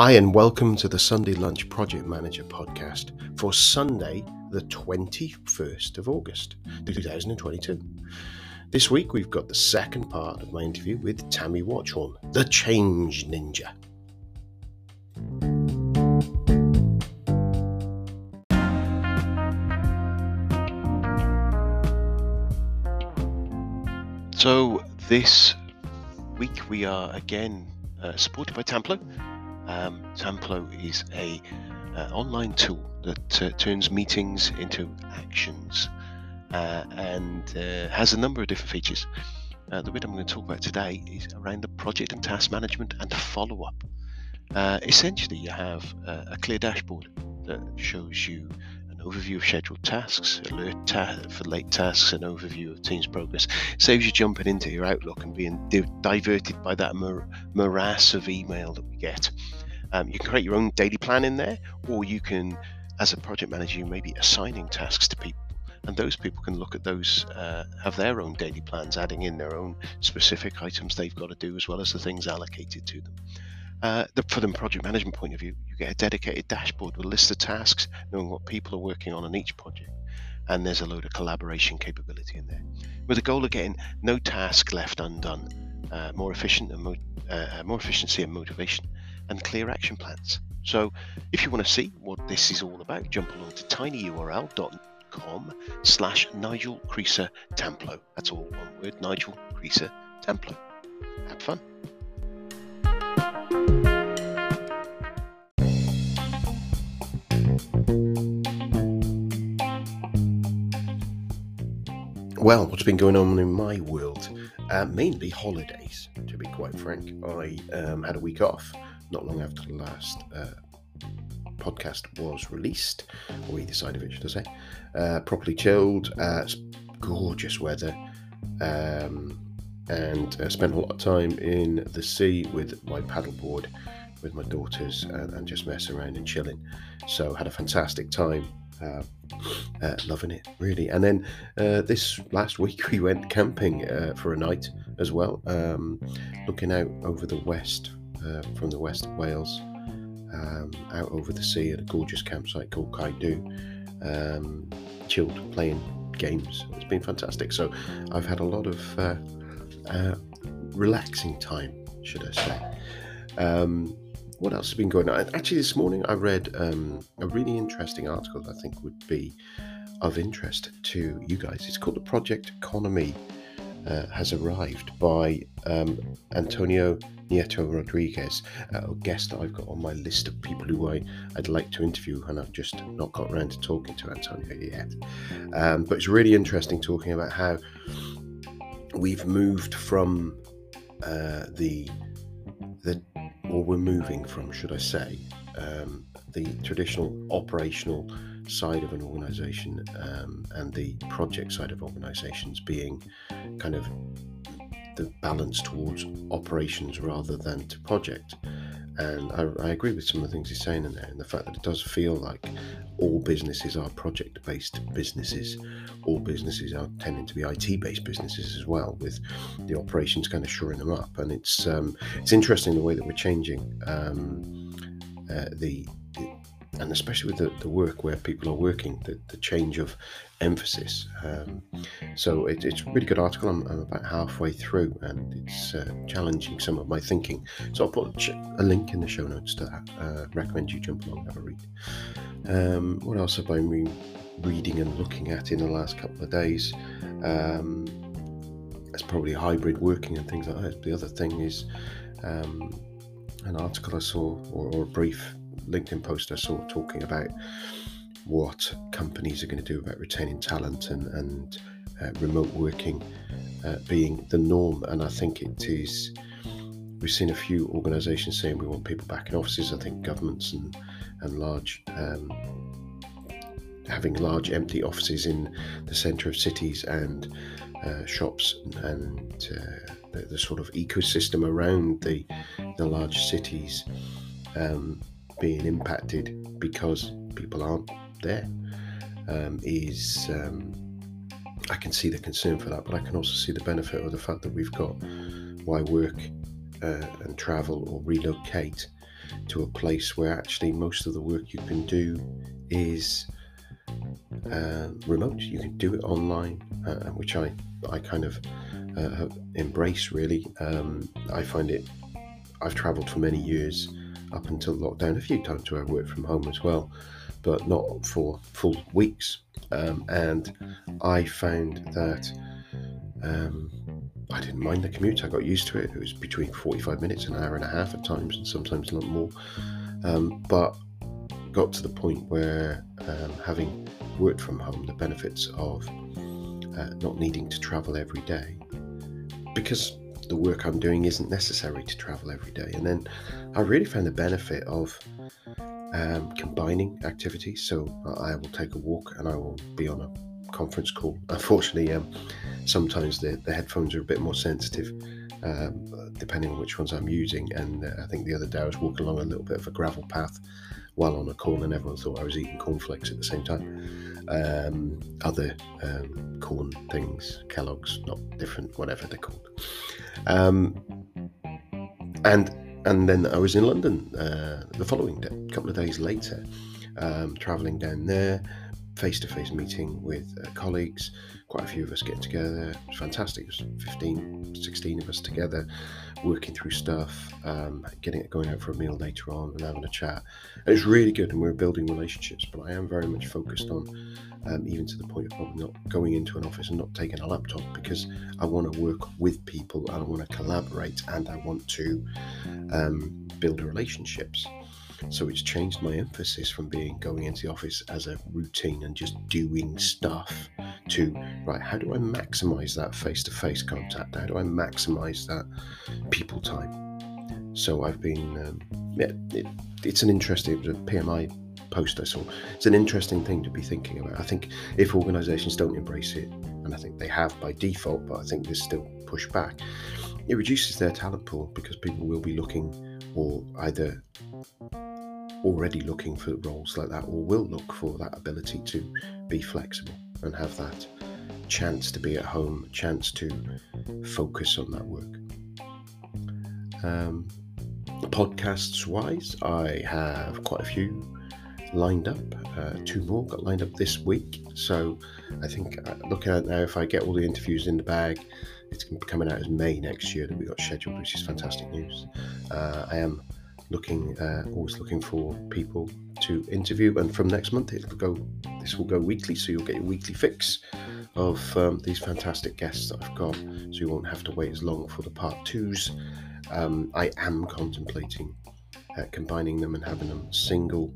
Hi and welcome to the Sunday Lunch Project Manager podcast for Sunday the 21st of August 2022. This week we've got the second part of my interview with Tammy Watchorn, The Change Ninja. So this week we are again supported by Templo. Templo is a online tool that turns meetings into actions and has a number of different features. The bit I'm going to talk about today is around the project and task management and follow-up. Essentially, you have a clear dashboard that shows you an overview of scheduled tasks, alert for late tasks, an overview of team's progress. It saves you jumping into your Outlook and being diverted by that morass of email that we get. You can create your own daily plan in there, or you can, as a project manager, you may be assigning tasks to people, and those people can look at those, have their own daily plans, adding in their own specific items they've got to do, as well as the things allocated to them. From the project management point of view, you get a dedicated dashboard with a list of tasks, knowing what people are working on each project, and there's a load of collaboration capability in there, with the goal of getting no task left undone, more efficiency and motivation, and clear action plans. So if you want to see what this is all about, jump along to tinyurl.com/nigelcreaser templo. That's all one word, Nigel Creaser Templo. Have fun. Well, what's been going on in my world? Mainly holidays, to be quite frank. I had a week off not long after the last podcast was released, or either side of it, should I say. Properly chilled, it's gorgeous weather, and spent a lot of time in the sea with my paddleboard, with my daughters, and just messing around and chilling. So had a fantastic time, loving it, really. And then this last week we went camping for a night as well, looking out over the west, from the west of Wales, out over the sea at a gorgeous campsite called Kaidu, chilled, playing games. It's been fantastic. So I've had a lot of relaxing time, should I say. What else has been going on? Actually, this morning I read a really interesting article that I think would be of interest to you guys. It's called The Project Economy Has Arrived by Antonio Nieto Rodriguez, a guest that I've got on my list of people who I'd like to interview, and I've just not got around to talking to Antonio yet. But it's really interesting talking about how we've moved from we're moving from, should I say, the traditional operational side of an organization and the project side of organizations being kind of the balance towards operations rather than to project. And I agree with some of the things he's saying in there, and the fact that it does feel like all businesses are project-based businesses. All businesses are tending to be IT-based businesses as well, with the operations kind of shoring them up. And it's interesting the way that we're changing and especially with the work where people are working, the change of emphasis. So it's a really good article. I'm about halfway through, and it's challenging some of my thinking. So I'll put a link in the show notes to that. Recommend you jump along and have a read. What else have I been reading and looking at in the last couple of days? It's probably hybrid working and things like that. The other thing is an article I saw, or a brief LinkedIn post I saw, talking about what companies are going to do about retaining talent and remote working being the norm. And I think it is, we've seen a few organisations saying we want people back in offices. I think governments and large having large empty offices in the centre of cities and shops and the sort of ecosystem around the large cities being impacted because people aren't there. I can see the concern for that, but I can also see the benefit of the fact that we've got why work and travel or relocate to a place where actually most of the work you can do is remote. You can do it online, which I kind of embrace, really. I find it, I've traveled for many years up until lockdown, a few times where I worked from home as well, but not for full weeks. And I found that I didn't mind the commute. I got used to it. It was between 45 minutes, an hour and a half at times, and sometimes a lot more. But got to the point where having worked from home, the benefits of not needing to travel every day, because the work I'm doing isn't necessary to travel every day. And then I really found the benefit of combining activities. So I will take a walk and I will be on a conference call. Unfortunately, sometimes the headphones are a bit more sensitive, depending on which ones I'm using. And I think the other day I was walking along a little bit of a gravel path while on a call, and everyone thought I was eating cornflakes at the same time. Other corn things, Kellogg's, not different, whatever they're called. And then I was in London the following day, a couple of days later, travelling down there, face-to-face meeting with colleagues. Quite a few of us get together. It was fantastic. It was 15, 16 of us together, working through stuff, going out for a meal later on and having a chat. It was really good, and we were building relationships. But I am very much focused on, even to the point of probably not going into an office and not taking a laptop, because I want to work with people and I want to collaborate and I want to build relationships. So it's changed my emphasis from going into the office as a routine and just doing stuff to, right, how do I maximize that face-to-face contact? How do I maximize that people time? So I've been, it's an interesting, it was a PMI post I saw. It's an interesting thing to be thinking about. I think if organizations don't embrace it, and I think they have by default, but I think there's still pushback, it reduces their talent pool, because people will be looking, or either already looking for roles like that, or will look for that ability to be flexible and have that chance to be at home, chance to focus on that work. Podcasts wise, I have quite a few lined up, 2 more got lined up this week. So I think, looking at now, if I get all the interviews in the bag, it's coming out as May next year that we got scheduled, which is fantastic news. I am always looking for people to interview, and from next month this will go weekly, so you'll get your weekly fix of these fantastic guests that I've got, so you won't have to wait as long for the part 2s. I am contemplating combining them and having them single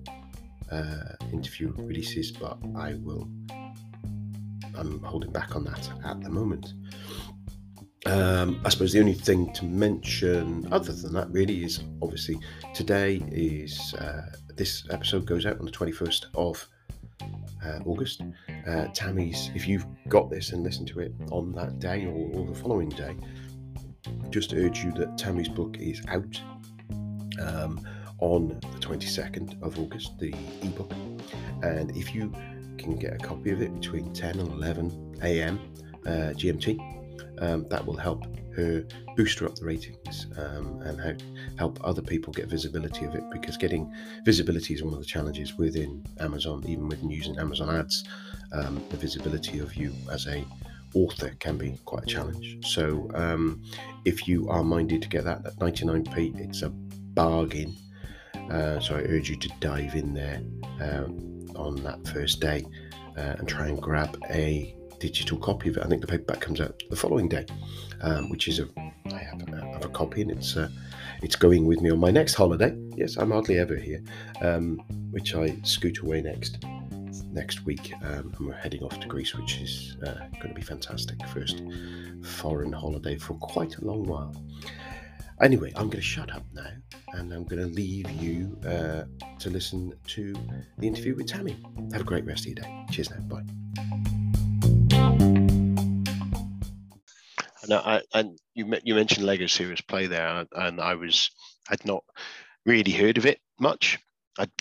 interview releases, but I'm holding back on that at the moment. I suppose the only thing to mention other than that really is, obviously, today is this episode goes out on the 21st of August. Tammy's, if you've got this and listened to it on that day or the following day, just urge you that Tammy's book is out on the 22nd of August, the ebook, and if you can get a copy of it between 10 and 11 a.m. GMT, that will help her booster up the ratings and help other people get visibility of it, because getting visibility is one of the challenges within Amazon, even with using Amazon ads. The visibility of you as a author can be quite a challenge. So if you are minded to get that at 99p, it's a bargain. So I urge you to dive in there on that first day and try and grab a digital copy of it. I think the paperback comes out the following day, which is I have a copy, and it's going with me on my next holiday. Yes, I'm hardly ever here, which I scoot away next week, and we're heading off to Greece, which is going to be fantastic. First foreign holiday for quite a long while. Anyway, I'm going to shut up now, and I'm going to leave you to listen to the interview with Tammy. Have a great rest of your day. Cheers now. Bye. No, and you mentioned Lego Serious Play there, and I'd not really heard of it much.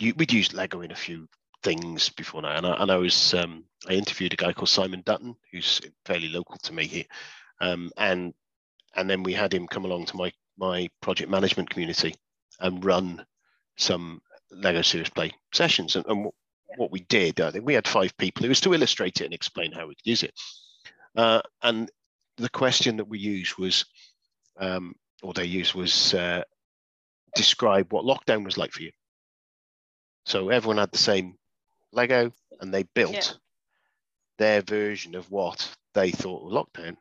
We'd used Lego in a few things before now, and I interviewed a guy called Simon Dutton, who's fairly local to me here, and then we had him come along to my project management community and run some Lego Serious Play sessions. And what we did, I think we had 5 people. It was to illustrate it and explain how we could use it. And the question that we used was, or they used was, describe what lockdown was like for you. So everyone had the same Lego and they built their version of what they thought was lockdown.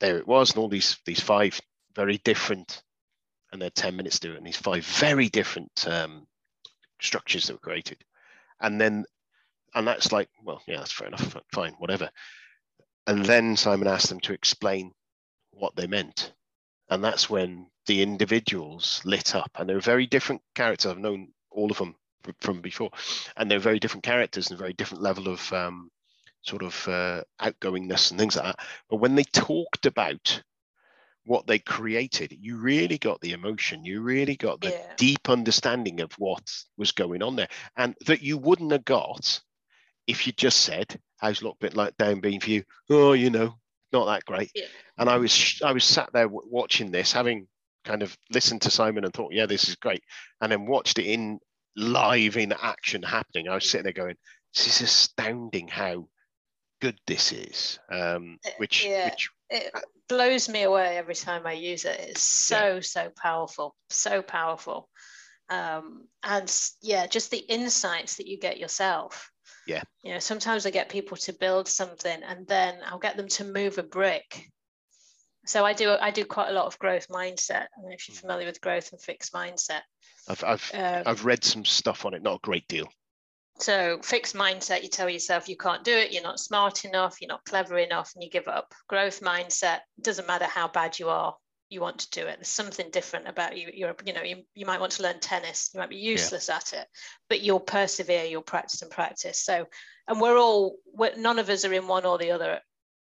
There it was, and all these 5 very different, and they're 10 minutes to it, and these 5 very different structures that were created. And then, and that's like, well, yeah, that's fair enough, fine, whatever. And then Simon asked them to explain what they meant. And that's when the individuals lit up, and they're very different characters. I've known all of them from before, and they're very different characters and a very different level of sort of outgoingness and things like that. But when they talked about what they created, you really got the emotion, you really got the deep understanding of what was going on there, and that you wouldn't have got if you just said, how's lockdown been for you? Oh, you know, not that great. Yeah. And I was sat there watching this, having kind of listened to Simon and thought, yeah, this is great. And then watched it in live, in action happening. I was sitting there going, this is astounding how good this is, which it blows me away every time I use it. It's so, so powerful. And yeah, just the insights that you get yourself. Yeah. You know, sometimes I get people to build something and then I'll get them to move a brick. So I do quite a lot of growth mindset. I don't know if you're familiar with growth and fixed mindset. I've read some stuff on it, not a great deal. So fixed mindset, you tell yourself you can't do it, you're not smart enough, you're not clever enough, and you give up. Growth mindset, doesn't matter how bad you are, you want to do it. There's something different about you. You might want to learn tennis, you might be useless at it, but you'll persevere, you'll practice and practice. So, and none of us are in one or the other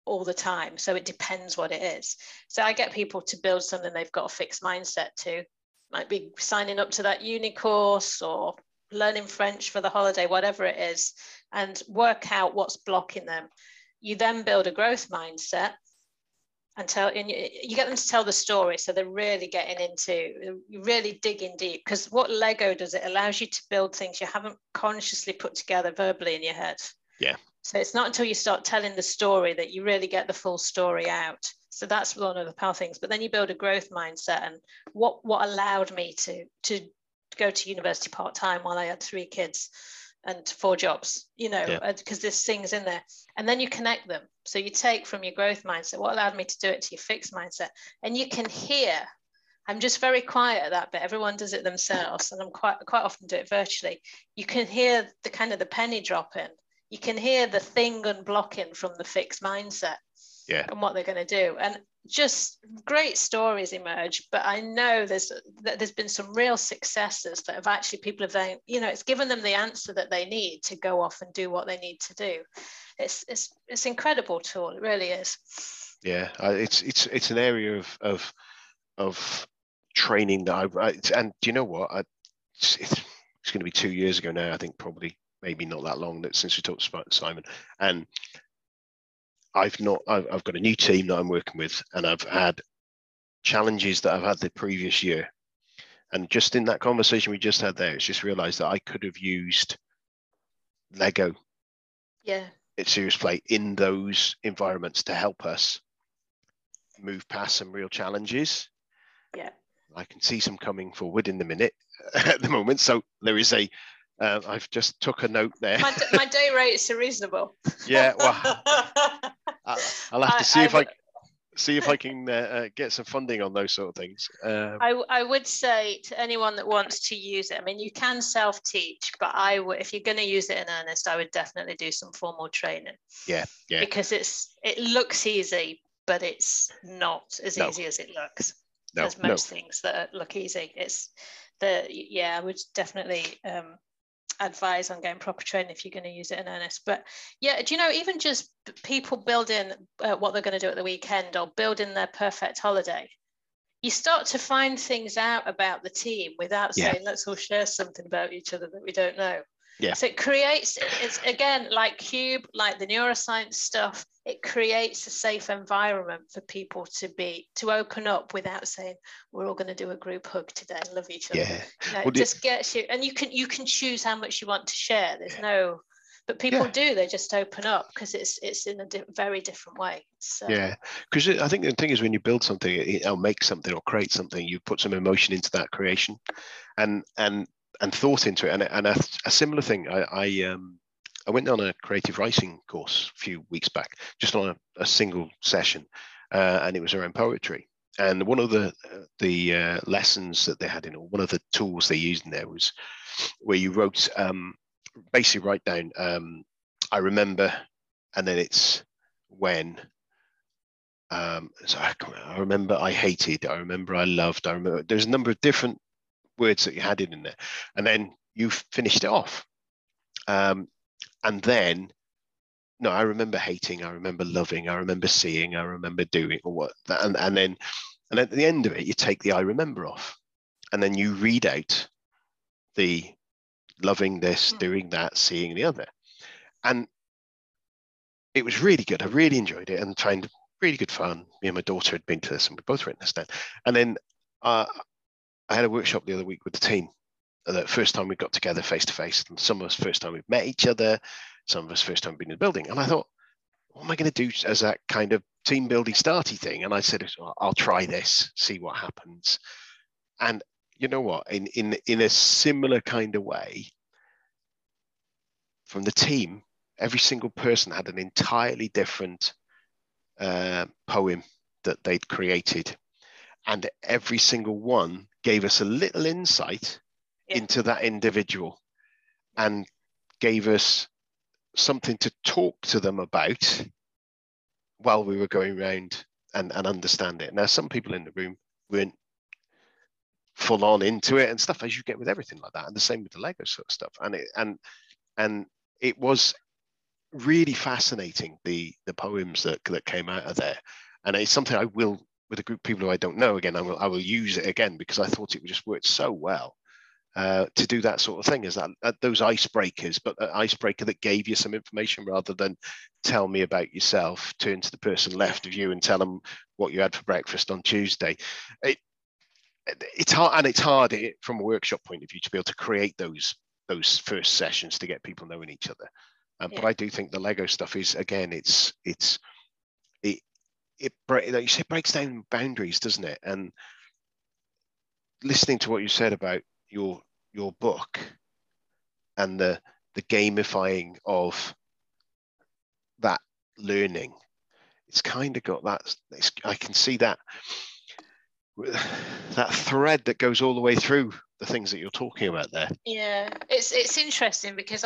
all the time. So it depends what it is. So I get people to build something they've got a fixed mindset to. Might be signing up to that uni course or learning French for the holiday, whatever it is, and work out what's blocking them. You then build a growth mindset and you get them to tell the story. So they're really really digging deep, because what Lego does, it allows you to build things you haven't consciously put together verbally in your head. Yeah. So it's not until you start telling the story that you really get the full story out. So that's one of the power things. But then you build a growth mindset, and what allowed me to go to university part-time while I had 3 kids and 4 jobs, because there's things in there. And then you connect them. So you take from your growth mindset, what allowed me to do it, to your fixed mindset. And you can hear, I'm just very quiet at that bit. Everyone does it themselves. And I'm quite often do it virtually. You can hear the kind of the penny dropping. You can hear the thing unblocking from the fixed mindset and what they're going to do. And just great stories emerge. But I know there's been some real successes that have actually people have then, it's given them the answer that they need to go off and do what they need to do. It's incredible tool. It really is. Yeah, it's an area of training that and do you know what? It's going to be 2 years ago now, I think, probably, maybe not that long since we talked about Simon. And I've got a new team that I'm working with, and I've had challenges that I've had the previous year. And just in that conversation we just had there, it's just realized that I could have used Lego. Yeah. It's Serious Play in those environments to help us move past some real challenges. Yeah. I can see some coming forward in the minute at the moment. So there is I've just took a note there. My day rates are reasonable. Yeah, well, I'll have to see if I can get some funding on those sort of things. I would say to anyone that wants to use it, I mean, you can self-teach, but if you're going to use it in earnest, I would definitely do some formal training. Yeah, yeah. Because it looks easy, but it's not as easy as it looks. No, as most things that look easy, I would definitely advise on getting proper training if you're going to use it in earnest. But yeah, do you know, even just people building what they're going to do at the weekend or building their perfect holiday, you start to find things out about the team without saying, let's all share something about each other that we don't know. Yeah. So it creates, it's again, like Cube, like the neuroscience stuff, it creates a safe environment for people to be, to open up without saying, we're all going to do a group hug today and love each other. Yeah. You know, well, it just gets you, and you can choose how much you want to share. There's no, but people do, they just open up because it's in a very different way. So. Yeah, because I think the thing is when you build something, or make something or create something, you put some emotion into that creation and thought into it. And a similar thing, I went on a creative writing course a few weeks back, just on a single session, and it was around poetry. And one of the lessons that they had in, or one of the tools they used in there was where you wrote, basically write down, I remember, and then it's when, so I remember I hated, I remember I loved, I remember, there's a number of different words that you had in there, and then you finished it off, and then no, I remember hating, I remember loving, I remember seeing, I remember doing, or what, and then at the end of it you take the I remember off, and then you read out the loving this, doing that, seeing the other, and it was really good. I really enjoyed it and found really good fun. Me and my daughter had been to this, and we both written this down, and then I had a workshop the other week with the team. The first time we got together face to face, and some of us first time we've met each other, some of us first time been in the building. And I thought, what am I going to do as that kind of team building starty thing? And I said, I'll try this, see what happens. And you know what? In a similar kind of way, from the team, every single person had an entirely different poem that they'd created, and every single one gave us a little insight into that individual and gave us something to talk to them about while we were going around and understand it. Now, some people in the room weren't full on into it and stuff, as you get with everything like that, and the same with the Lego sort of stuff. And it was really fascinating, the poems that came out of there. And it's something I will, with a group of people who I don't know, again, I will use it again, because I thought it just worked so well to do that sort of thing, is that those icebreakers, but an icebreaker that gave you some information rather than tell me about yourself, turn to the person left of you and tell them what you had for breakfast on Tuesday. It's hard, and it's hard from a workshop point of view to be able to create those first sessions to get people knowing each other. But I do think the Lego stuff is, again, it breaks down boundaries, doesn't it? And listening to what you said about your book and the gamifying of that learning, it's kind of got that. I can see that thread that goes all the way through the things that you're talking about there. Yeah, it's interesting because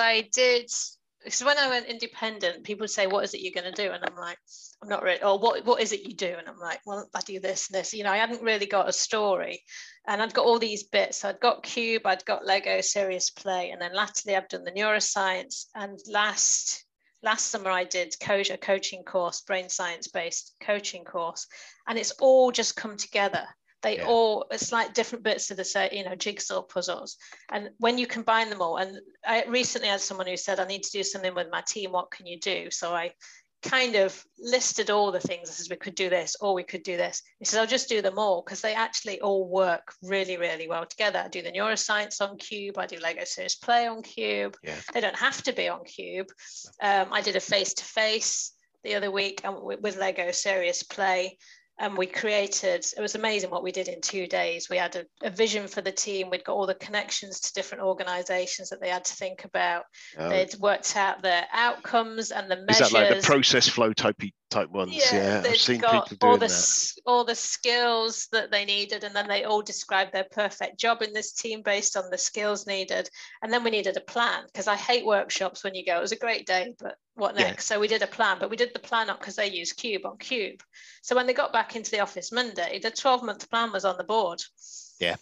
because when I went independent, people would say, what is it you're going to do? And I'm like, I'm not really, or what is it you do? And I'm like, well, I do this and this. You know, I hadn't really got a story. And I'd got all these bits. I'd got Cube, I'd got Lego Serious Play. And then latterly, I've done the neuroscience. And last summer, I did a coaching course, brain science-based coaching course. And it's all just come together. It's like different bits of the set, you know, jigsaw puzzles. And when you combine them all, and I recently had someone who said, I need to do something with my team, what can you do? So I kind of listed all the things. I said, we could do this, or we could do this. He says, I'll just do them all, because they actually all work really, really well together. I do the neuroscience on Cube, I do Lego Serious Play on Cube. Yeah. They don't have to be on Cube. I did a face-to-face the other week with Lego Serious Play. And we created, it was amazing what we did in 2 days. We had a vision for the team. We'd got all the connections to different organizations that they had to think about. They'd worked out the outcomes and the measures. Is that like the process flow type ones? Yeah, I've seen people doing all the skills that they needed. And then they all described their perfect job in this team based on the skills needed. And then we needed a plan, because I hate workshops when you go, it was a great day, but what next? So we did a plan, but we did the plan not because they used Cube on Cube. So when they got back into the office Monday, the 12-month plan was on the board. Yeah.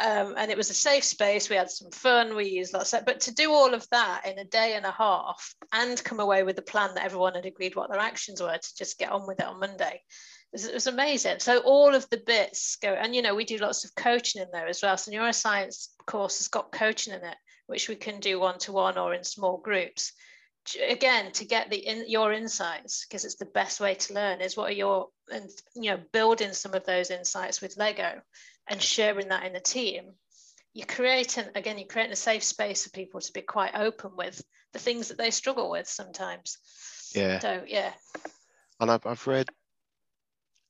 And it was a safe space. We had some fun. We used lots of, but to do all of that in a day and a half and come away with the plan that everyone had agreed what their actions were to just get on with it on Monday. It was amazing. So all of the bits go, and you know, we do lots of coaching in there as well. So neuroscience course has got coaching in it. which we can do one-to-one or in small groups. Again, to get the your insights, because it's the best way to learn, is what are your, and you know, building some of those insights with Lego and sharing that in the team. You're creating a safe space for people to be quite open with the things that they struggle with sometimes. Yeah. So yeah. And I've read,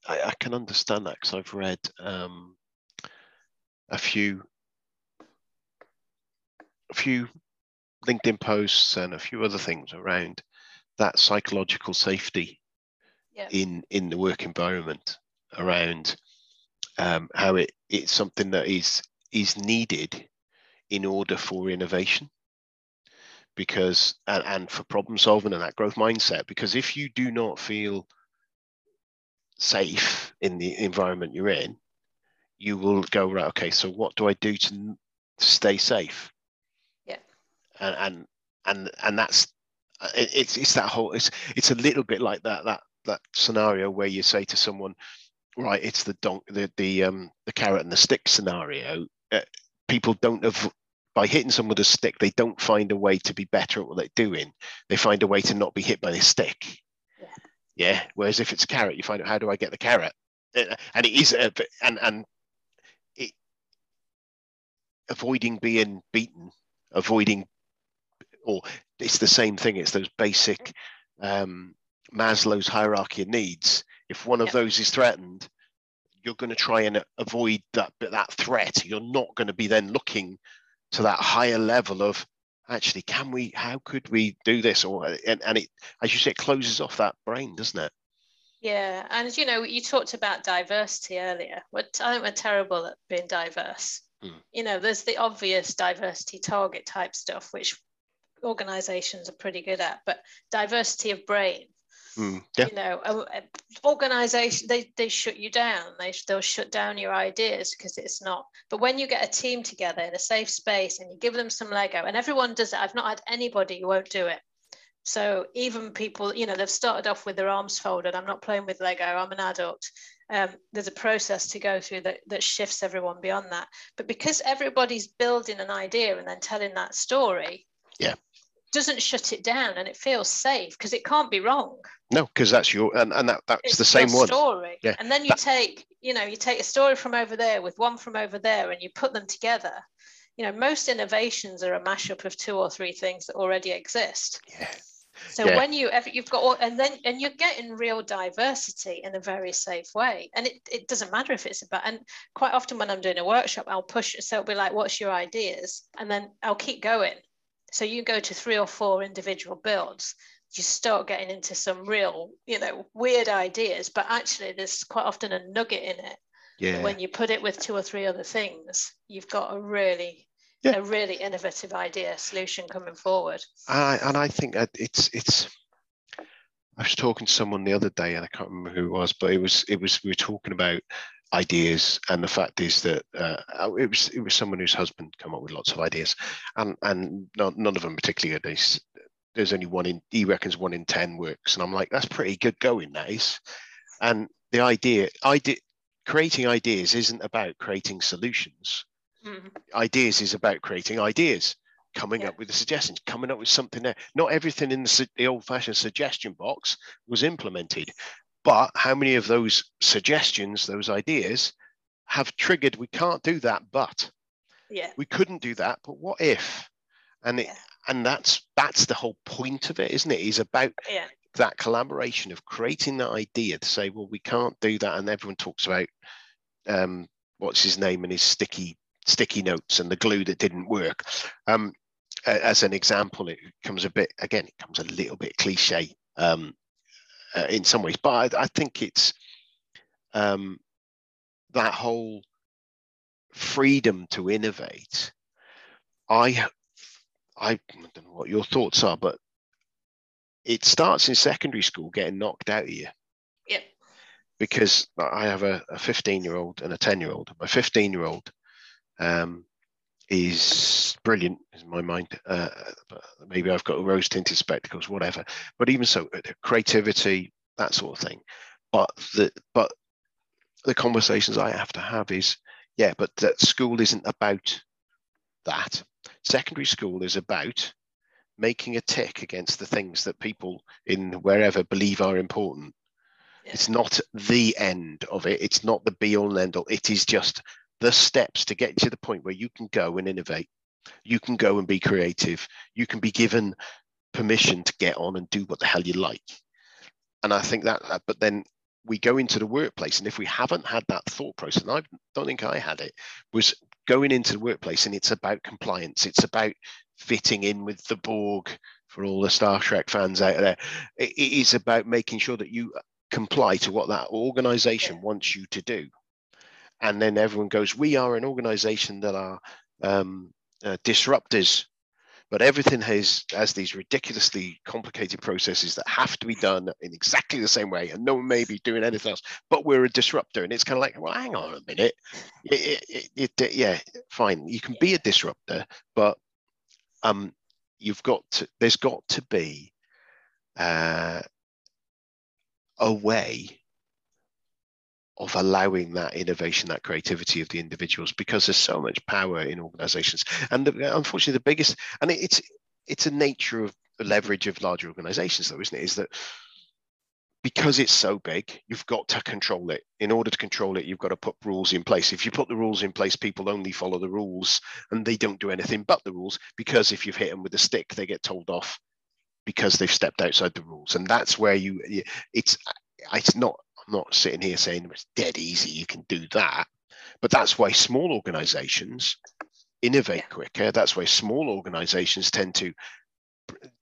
I can understand that because I've read a few LinkedIn posts and a few other things around that psychological safety in the work environment, around how it's something that is needed in order for innovation, because and for problem solving and that growth mindset. Because if you do not feel safe in the environment you're in, you will go, right, okay, so what do I do to stay safe? And that's it's that whole it's a little bit like that scenario where you say to someone, right, it's the carrot and the stick scenario. People don't have, by hitting someone with a stick, they don't find a way to be better at what they're doing. They find a way to not be hit by the stick. Yeah. Whereas if it's a carrot, you find out, how do I get the carrot? And it is avoiding being beaten, or it's the same thing. It's those basic Maslow's hierarchy of needs. If one of those is threatened, you're going to try and avoid that threat. You're not going to be then looking to that higher level of, actually, how could we do this? And it, as you say, it closes off that brain, doesn't it? Yeah. And, you know, you talked about diversity earlier. I think we're terrible at being diverse. Mm. You know, there's the obvious diversity target type stuff, which organizations are pretty good at, but diversity of brain, you know, organization, they shut you down, they'll shut down your ideas because it's not. But when you get a team together in a safe space and you give them some Lego, and everyone does it, I've not had anybody who won't do it. So even people, you know, they've started off with their arms folded, I'm not playing with Lego, I'm an adult. There's a process to go through that shifts everyone beyond that. But because everybody's building an idea and then telling that story, doesn't shut it down, and it feels safe because it can't be wrong. No, because that's your and that's it's the same one story. Yeah. And then you take a story from over there with one from over there, and you put them together. You know, most innovations are a mashup of two or three things that already exist. Yeah. So when you've got all, and you're getting real diversity in a very safe way, and it doesn't matter if it's about. And quite often when I'm doing a workshop, I'll push. So it'll be like, "What's your ideas?" And then I'll keep going. So you go to 3 or 4 individual builds, you start getting into some real, you know, weird ideas, but actually there's quite often a nugget in it. Yeah. When you put it with 2 or 3 other things, you've got a really innovative idea solution coming forward. And I think it's. I was talking to someone the other day, and I can't remember who it was, but we were talking about ideas, and the fact is that it was someone whose husband came up with lots of ideas, and none of them particularly good. There's only he reckons 1 in 10 works, and I'm like, that's pretty good going, that is. And the idea creating ideas isn't about creating solutions. Mm-hmm. Ideas is about creating ideas, coming up with the suggestions, coming up with something there. Not everything in the old-fashioned suggestion box was implemented. But how many of those suggestions, those ideas, have triggered, we can't do that, but we couldn't do that, but what if? And that's the whole point of it, isn't it? Is about that collaboration of creating that idea to say, well, we can't do that. And everyone talks about what's his name and his sticky notes and the glue that didn't work. As an example, it comes a little bit cliche. In some ways, but I think it's that whole freedom to innovate. I don't know what your thoughts are, but it starts in secondary school getting knocked out of you. Yeah. Because I have a 15-year-old and a 10-year-old. My 15-year-old is brilliant in my mind, maybe I've got rose tinted spectacles, whatever, but even so, creativity, that sort of thing. But the conversations I have to have is, but that school isn't about that. Secondary school is about making a tick against the things that people in wherever believe are important. Yeah. It's not the end of it. It's not the be all and end all. It is just the steps to get to the point where you can go and innovate. You can go and be creative. You can be given permission to get on and do what the hell you like. And I think that, but then we go into the workplace, and if we haven't had that thought process, and I don't think I had it, was going into the workplace and it's about compliance. It's about fitting in with the Borg, for all the Star Trek fans out there. It is about making sure that you comply to what that organization wants you to do. And then everyone goes, we are an organization that are disruptors, but everything has these ridiculously complicated processes that have to be done in exactly the same way, and no one may be doing anything else, but we're a disruptor. And it's kind of like, well, hang on a minute. Yeah, fine. You can be a disruptor, but there's got to be a way of allowing that innovation, that creativity of the individuals, because there's so much power in organizations. And unfortunately, the biggest, and it's a nature of the leverage of larger organizations, though, isn't it? Is that because it's so big, you've got to control it. In order to control it, you've got to put rules in place. If you put the rules in place, people only follow the rules and they don't do anything but the rules, because if you've hit them with a stick, they get told off because they've stepped outside the rules. And that's where I'm not sitting here saying it's dead easy, you can do that. But that's why small organizations innovate quicker. That's why small organizations tend to,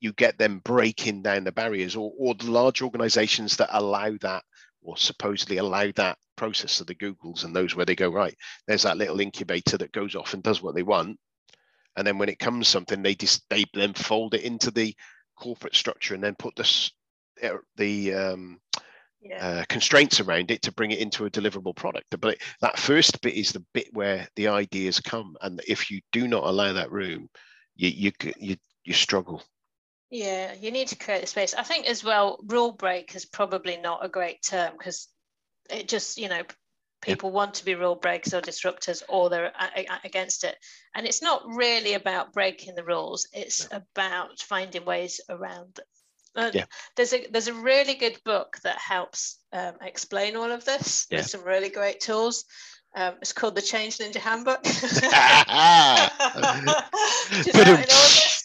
you get them breaking down the barriers, or the large organizations that allow that, or supposedly allow that process, of the Googles and those where they go, right, there's that little incubator that goes off and does what they want. And then when it comes something, they then fold it into the corporate structure and then put the constraints around it to bring it into a deliverable product. But that first bit is the bit where the ideas come, and if you do not allow that room, you struggle. Yeah, you need to create the space. I think as well, rule break is probably not a great term, because it just, people want to be rule breakers or disruptors, or they're against it. And it's not really about breaking the rules. It's about finding ways around them. There's a really good book that helps explain all of this. Yeah. With some really great tools. It's called The Change Ninja Handbook. Just out in August.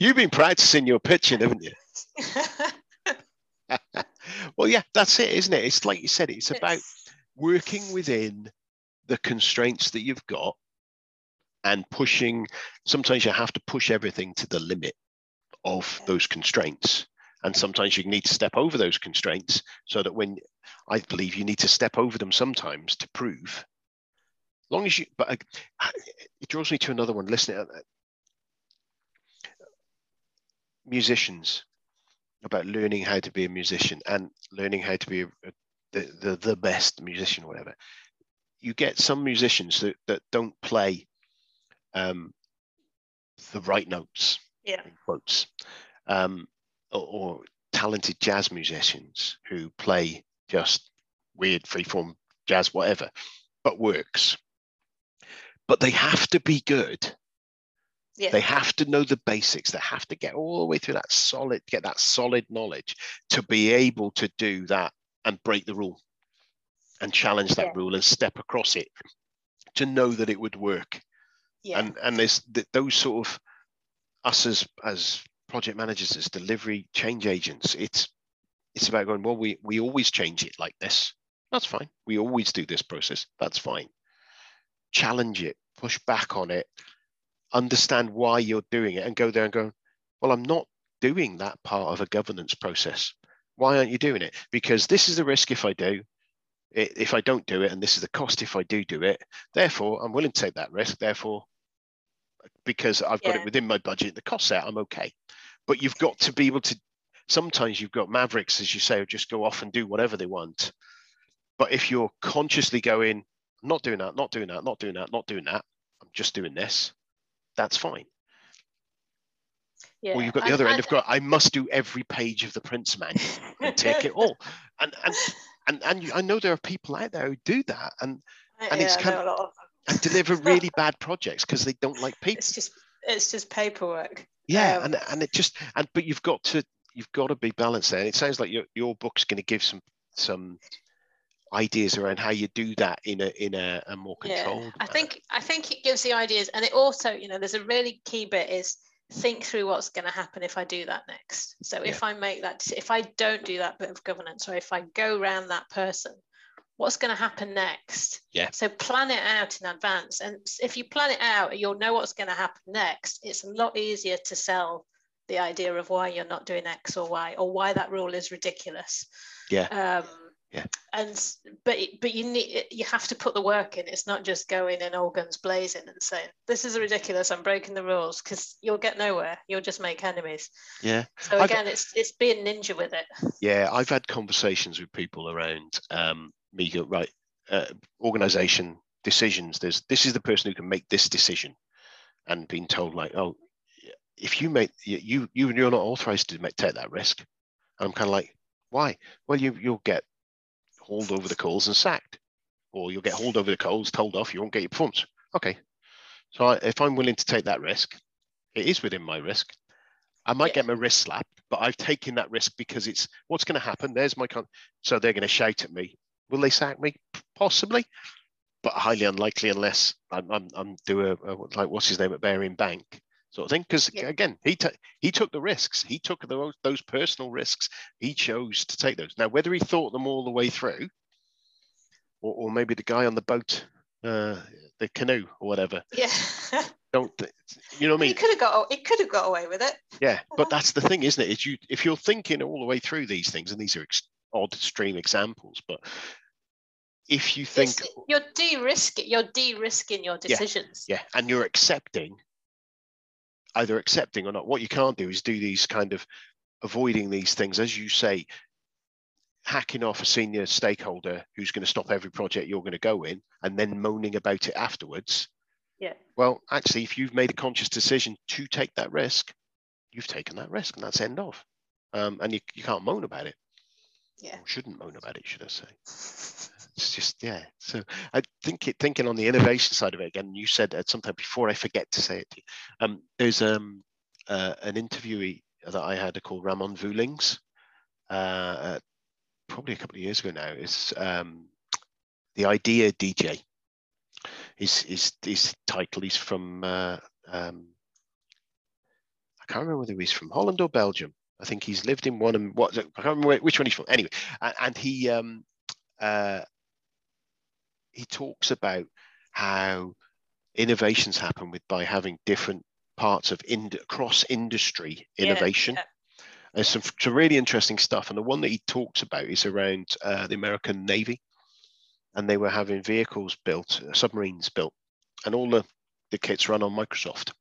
You've been practicing your pitching, haven't you? Well, yeah, that's it, isn't it? It's like you said, it's about working within the constraints that you've got, and pushing. Sometimes you have to push everything to the limit of those constraints, and sometimes you need to step over those constraints, so that when, I believe you need to step over them sometimes to prove, long as you, but it draws me to another one. Listen, musicians, about learning how to be a musician and learning how to be the best musician or whatever. You get some musicians that don't play the right notes, in quotes, or talented jazz musicians who play just weird freeform jazz, whatever, but works. But they have to be good. Yeah. They have to know the basics. They have to get all the way through get that solid knowledge to be able to do that and break the rule and challenge that rule and step across it to know that it would work. Yeah. And there's those sort of, us as project managers, as delivery change agents, it's about going, well, we always change it like this. That's fine. We always do this process. That's fine. Challenge it, push back on it, understand why you're doing it, and go there and go, well, I'm not doing that part of a governance process. Why aren't you doing it? Because this is the risk if I do. If I don't do it, and this is the cost if I do it, therefore I'm willing to take that risk, therefore, because I've got it within my budget, the cost out, I'm okay. But you've got to be able to, sometimes you've got mavericks, as you say, who just go off and do whatever they want. But if you're consciously going, I'm not doing that, not doing that, not doing that, not doing that, I'm just doing this, that's fine. Yeah, or you've got the other end of going, I must do every page of the Prince manual and take it all. And I know there are people out there who do that, and it's kind of, and deliver really bad projects because they don't like people. It's just paperwork. Yeah, and it just but you've got to be balanced there. And it sounds like your book's going to give some ideas around how you do that in a more controlled manner. I think it gives the ideas, and it also, there's a really key bit is think through what's going to happen if I do that next. So if I make that, if I don't do that bit of governance, or if I go around that person, what's going to happen next? Yeah. So plan it out in advance. And if you plan it out, you'll know what's going to happen next. It's a lot easier to sell the idea of why you're not doing X or Y, or why that rule is ridiculous. Yeah. Yeah. And but you have to put the work in. It's not just going in all guns blazing and saying this is ridiculous, I'm breaking the rules, because you'll get nowhere. You'll just make enemies. Yeah. So again, it's being ninja with it. Yeah, I've had conversations with people around me go right, organization decisions. This is the person who can make this decision, and being told like, oh, if you make you're not authorized to take that risk. And I'm kind of like, why? Well, you'll get hauled over the coals and sacked, or you'll get hauled over the coals, told off, you won't get your pumps. Okay, so if I'm willing to take that risk, it is within my risk. I might get my wrist slapped, but I've taken that risk because it's what's going to happen. There's my so they're going to shout at me. Will they sack me? Possibly, but highly unlikely, unless I'm do a like what's his name at Baring Bank sort of thing, because again, he took the risks. He took those personal risks. He chose to take those. Now, whether he thought them all the way through, or maybe the guy on the boat, the canoe or whatever. Yeah. You know what I mean? He could have got away with it. Yeah, but that's the thing, isn't it? Is if you're thinking all the way through these things, and these are odd extreme examples, but if you think you're de-risking your decisions. Yeah, and you're accepting. Either accepting or not, what you can't do is do these kind of avoiding these things, as you say, hacking off a senior stakeholder who's going to stop every project you're going to go in, and then moaning about it afterwards. Yeah. Well, actually, if you've made a conscious decision to take that risk, you've taken that risk, and that's end of. And you can't moan about it. Yeah. Or shouldn't moan about it, should I say? It's just So I think thinking on the innovation side of it again. You said at some time before, I forget to say it. There's an interviewee that I had called Ramon Vulings, probably a couple of years ago now. It's the Idea DJ. His title. He's from I can't remember whether he's from Holland or Belgium. I think he's lived in one, and I can't remember which one he's from. Anyway, and he talks about how innovations happen by having different parts of cross-industry innovation. Yeah. There's some really interesting stuff. And the one that he talks about is around the American Navy. And they were having vehicles built, submarines built, and all the kits run on Microsoft.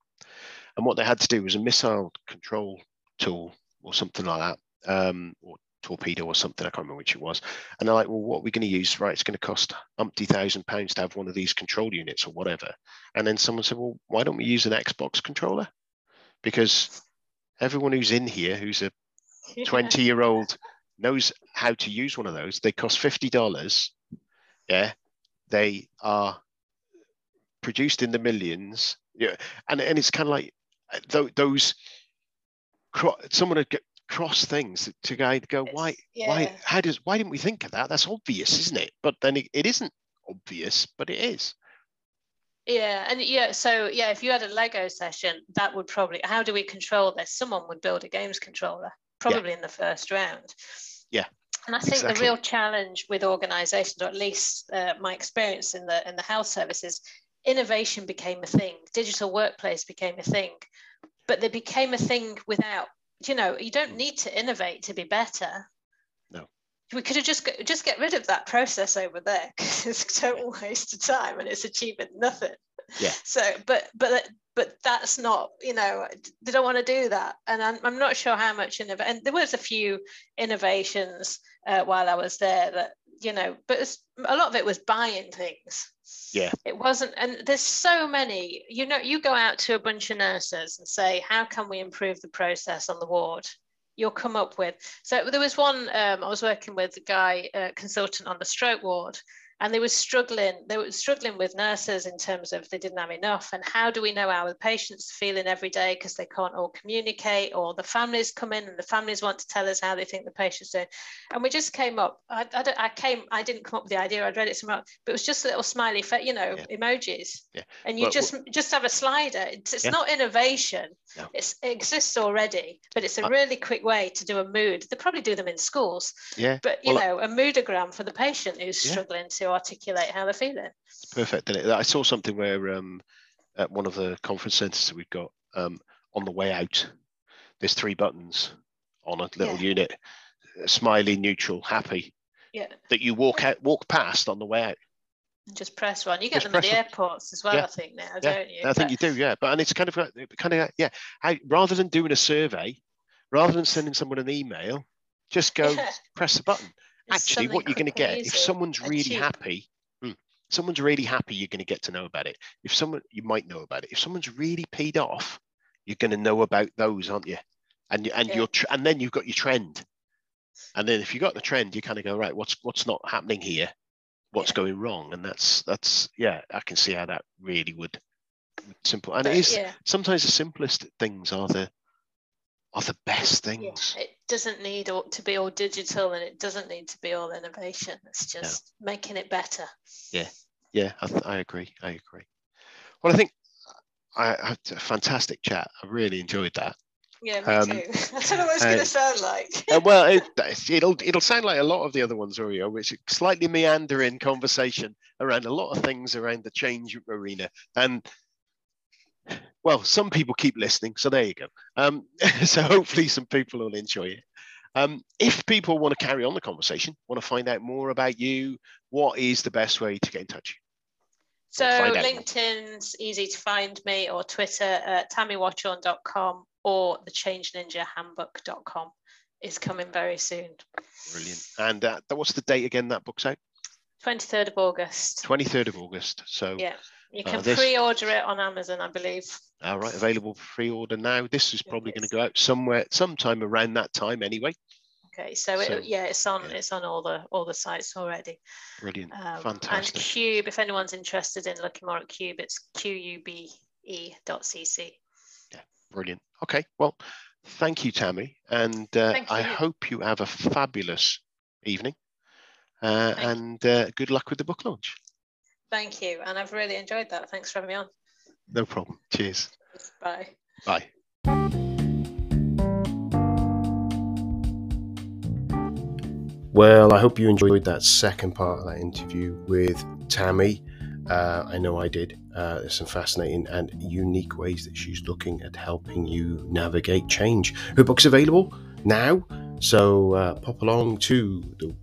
And what they had to do was a missile control tool or something like that, or torpedo or something, I can't remember which it was. And they're like, well, what are we going to use? Right, it's going to cost umpty £1,000s to have one of these control units or whatever. And then someone said, well, why don't we use an Xbox controller? Because everyone who's in here, who's a 20-year-old, knows how to use one of those. They cost $50. Yeah, they are produced in the millions. Yeah, and it's kind of like those. Someone would get cross things to go, why didn't we think of that? That's obvious, isn't it? But then it isn't obvious, but it is. Yeah. And if you had a Lego session, that would probably, how do we control this? Someone would build a games controller, probably in the first round. Yeah. And I think the real challenge with organizations, or at least my experience in the health services, innovation became a thing. Digital workplace became a thing, but they became a thing without, you don't need to innovate to be better. No. We could have just get rid of that process over there, because it's a total waste of time and it's achieving nothing. Yeah. So, but that's not, they don't want to do that. And I'm not sure how much and there was a few innovations while I was there that, but a lot of it was buying things. Yeah. It wasn't, and there's so many, you go out to a bunch of nurses and say, how can we improve the process on the ward? You'll come up with. So there was one, I was working with a guy, a consultant on the stroke ward, And they were struggling with nurses in terms of they didn't have enough. And how do we know how the patients are feeling every day because they can't all communicate, or the families come in and the families want to tell us how they think the patient's doing. And we just came up, I didn't come up with the idea, I'd read it somewhere, but it was just a little smiley, emojis. Yeah. And you just have a slider. It's not innovation. No. It exists already, but it's a really quick way to do a mood. They probably do them in schools. Yeah. But, a moodogram for the patient who's struggling to articulate how they're feeling. Perfect. And I saw something where at one of the conference centers that we've got, on the way out, there's 3 buttons on a little unit: smiley, neutral, happy. Yeah. That you walk past on the way out. Just press one. You get them at the airports as well, I think now, don't you? I think you do, yeah. But and it's kind of rather than doing a survey, rather than sending someone an email, just go press the button. Actually, what you're going to get, if someone's really happy, you're going to get to know about it. If someone, you might know about it. If someone's really peed off, you're going to know about those, aren't you? And then you've got your trend. And then if you got the trend, you kind of go, right, what's not happening here? What's going wrong? And that's I can see how that really would simple. And it is sometimes the simplest things are the best things. Yeah, it doesn't need to be all digital, and it doesn't need to be all innovation. It's just making it better. Yeah, I agree. Well, I think I had a fantastic chat. I really enjoyed that. Yeah, me too. I don't know what it's going to sound like. Well, it'll sound like a lot of the other ones, Oreo, which is slightly meandering conversation around a lot of things around the change arena. And well, some people keep listening, so there you go. So hopefully some people will enjoy it. If people want to carry on the conversation, want to find out more about you, what is the best way to get in touch? So LinkedIn's easy to find me, or Twitter at tammywatchorn.com, or the Change Ninja Handbook.com is coming very soon. Brilliant. And what's the date again that book's out? 23rd of August. 23rd of August. So yeah, you can pre-order it on Amazon, I believe. All right, available for pre-order now. This is probably going to go out sometime around that time anyway. Okay, it's on all the sites already. Brilliant, fantastic. And Cube, if anyone's interested in looking more at Cube, it's QUBE.CC. Yeah, brilliant. Okay, well, thank you, Tammy, and I hope you have a fabulous evening, and good luck with the book launch. Thank you, and I've really enjoyed that. Thanks for having me on. No problem. Cheers. Bye. Bye. Well, I hope you enjoyed that second part of that interview with Tammy. I know I did. There's some fascinating and unique ways that she's looking at helping you navigate change. Her book's available now, so pop along to the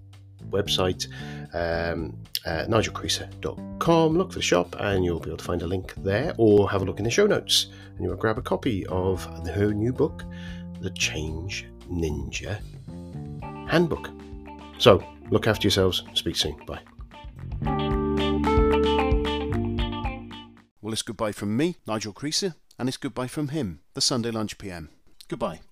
website, nigelcreaser.com, look for the shop and you'll be able to find a link there, or have a look in the show notes and you'll grab a copy of her new book, The Change Ninja Handbook. So, look after yourselves. Speak soon. Bye. Well, it's goodbye from me, Nigel Creaser, and it's goodbye from him, the Sunday Lunch PM. Goodbye.